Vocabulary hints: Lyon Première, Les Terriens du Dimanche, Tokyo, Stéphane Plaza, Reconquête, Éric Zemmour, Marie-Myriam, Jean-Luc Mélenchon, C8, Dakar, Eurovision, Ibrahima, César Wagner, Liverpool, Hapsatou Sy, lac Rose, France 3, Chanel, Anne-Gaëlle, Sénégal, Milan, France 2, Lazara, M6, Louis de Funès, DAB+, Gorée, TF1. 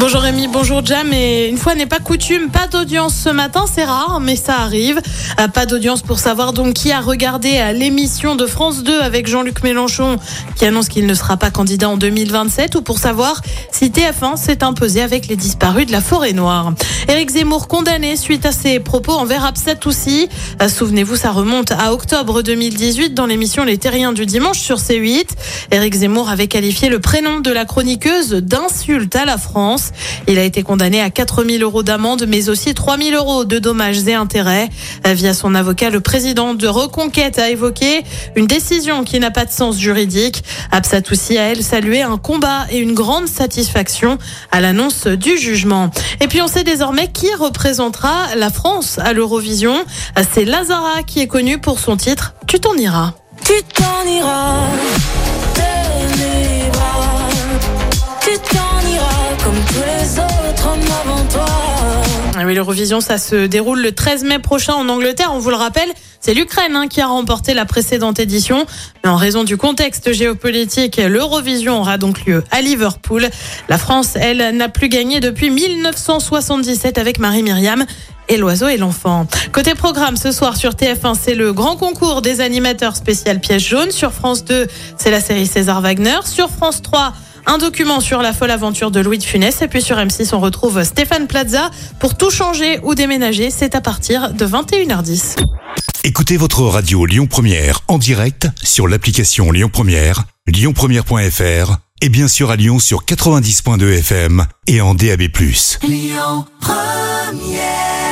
Bonjour Rémi, bonjour Jam, et une fois n'est pas coutume, pas d'audience ce matin, c'est rare mais ça arrive. Pas d'audience pour savoir donc qui a regardé l'émission de France 2 avec Jean-Luc Mélenchon qui annonce qu'il ne sera pas candidat en 2027, ou pour savoir si TF1 s'est imposé avec les disparus de la forêt noire. Éric Zemmour condamné suite à ses propos envers Hapsatou Sy. Souvenez-vous, ça remonte à octobre 2018 dans l'émission Les Terriens du Dimanche sur C8. Éric Zemmour avait qualifié le prénom de la chroniqueuse d'insulte à la France. Il a été condamné à 4 000 € d'amende, mais aussi 3 000 € de dommages et intérêts. Via son avocat, le président de Reconquête a évoqué une décision qui n'a pas de sens juridique. Hapsatou Sy a, elle, salué un combat et une grande satisfaction à l'annonce du jugement. Et puis on sait désormais qui représentera la France à l'Eurovision. C'est Lazara qui est connue pour son titre « Tu t'en iras ». Tu t'en iras, de mes bras. Tu t'en iras comme tous les autres hommes avant toi. Oui, l'Eurovision, ça se déroule le 13 mai prochain en Angleterre. On vous le rappelle, c'est l'Ukraine qui a remporté la précédente édition. Mais en raison du contexte géopolitique, l'Eurovision aura donc lieu à Liverpool. La France, elle, n'a plus gagné depuis 1977 avec Marie-Myriam et l'oiseau et l'enfant. Côté programme, ce soir sur TF1, c'est le grand concours des animateurs spécial pièce jaune. Sur France 2, c'est la série César Wagner. Sur France 3, un document sur la folle aventure de Louis de Funès. Et puis sur M6, on retrouve Stéphane Plaza pour tout changer ou déménager. C'est à partir de 21h10. Écoutez votre radio Lyon Première en direct sur l'application Lyon Première, lyonpremière.fr, et bien sûr à Lyon sur 90.2 FM et en DAB+. Lyon Première.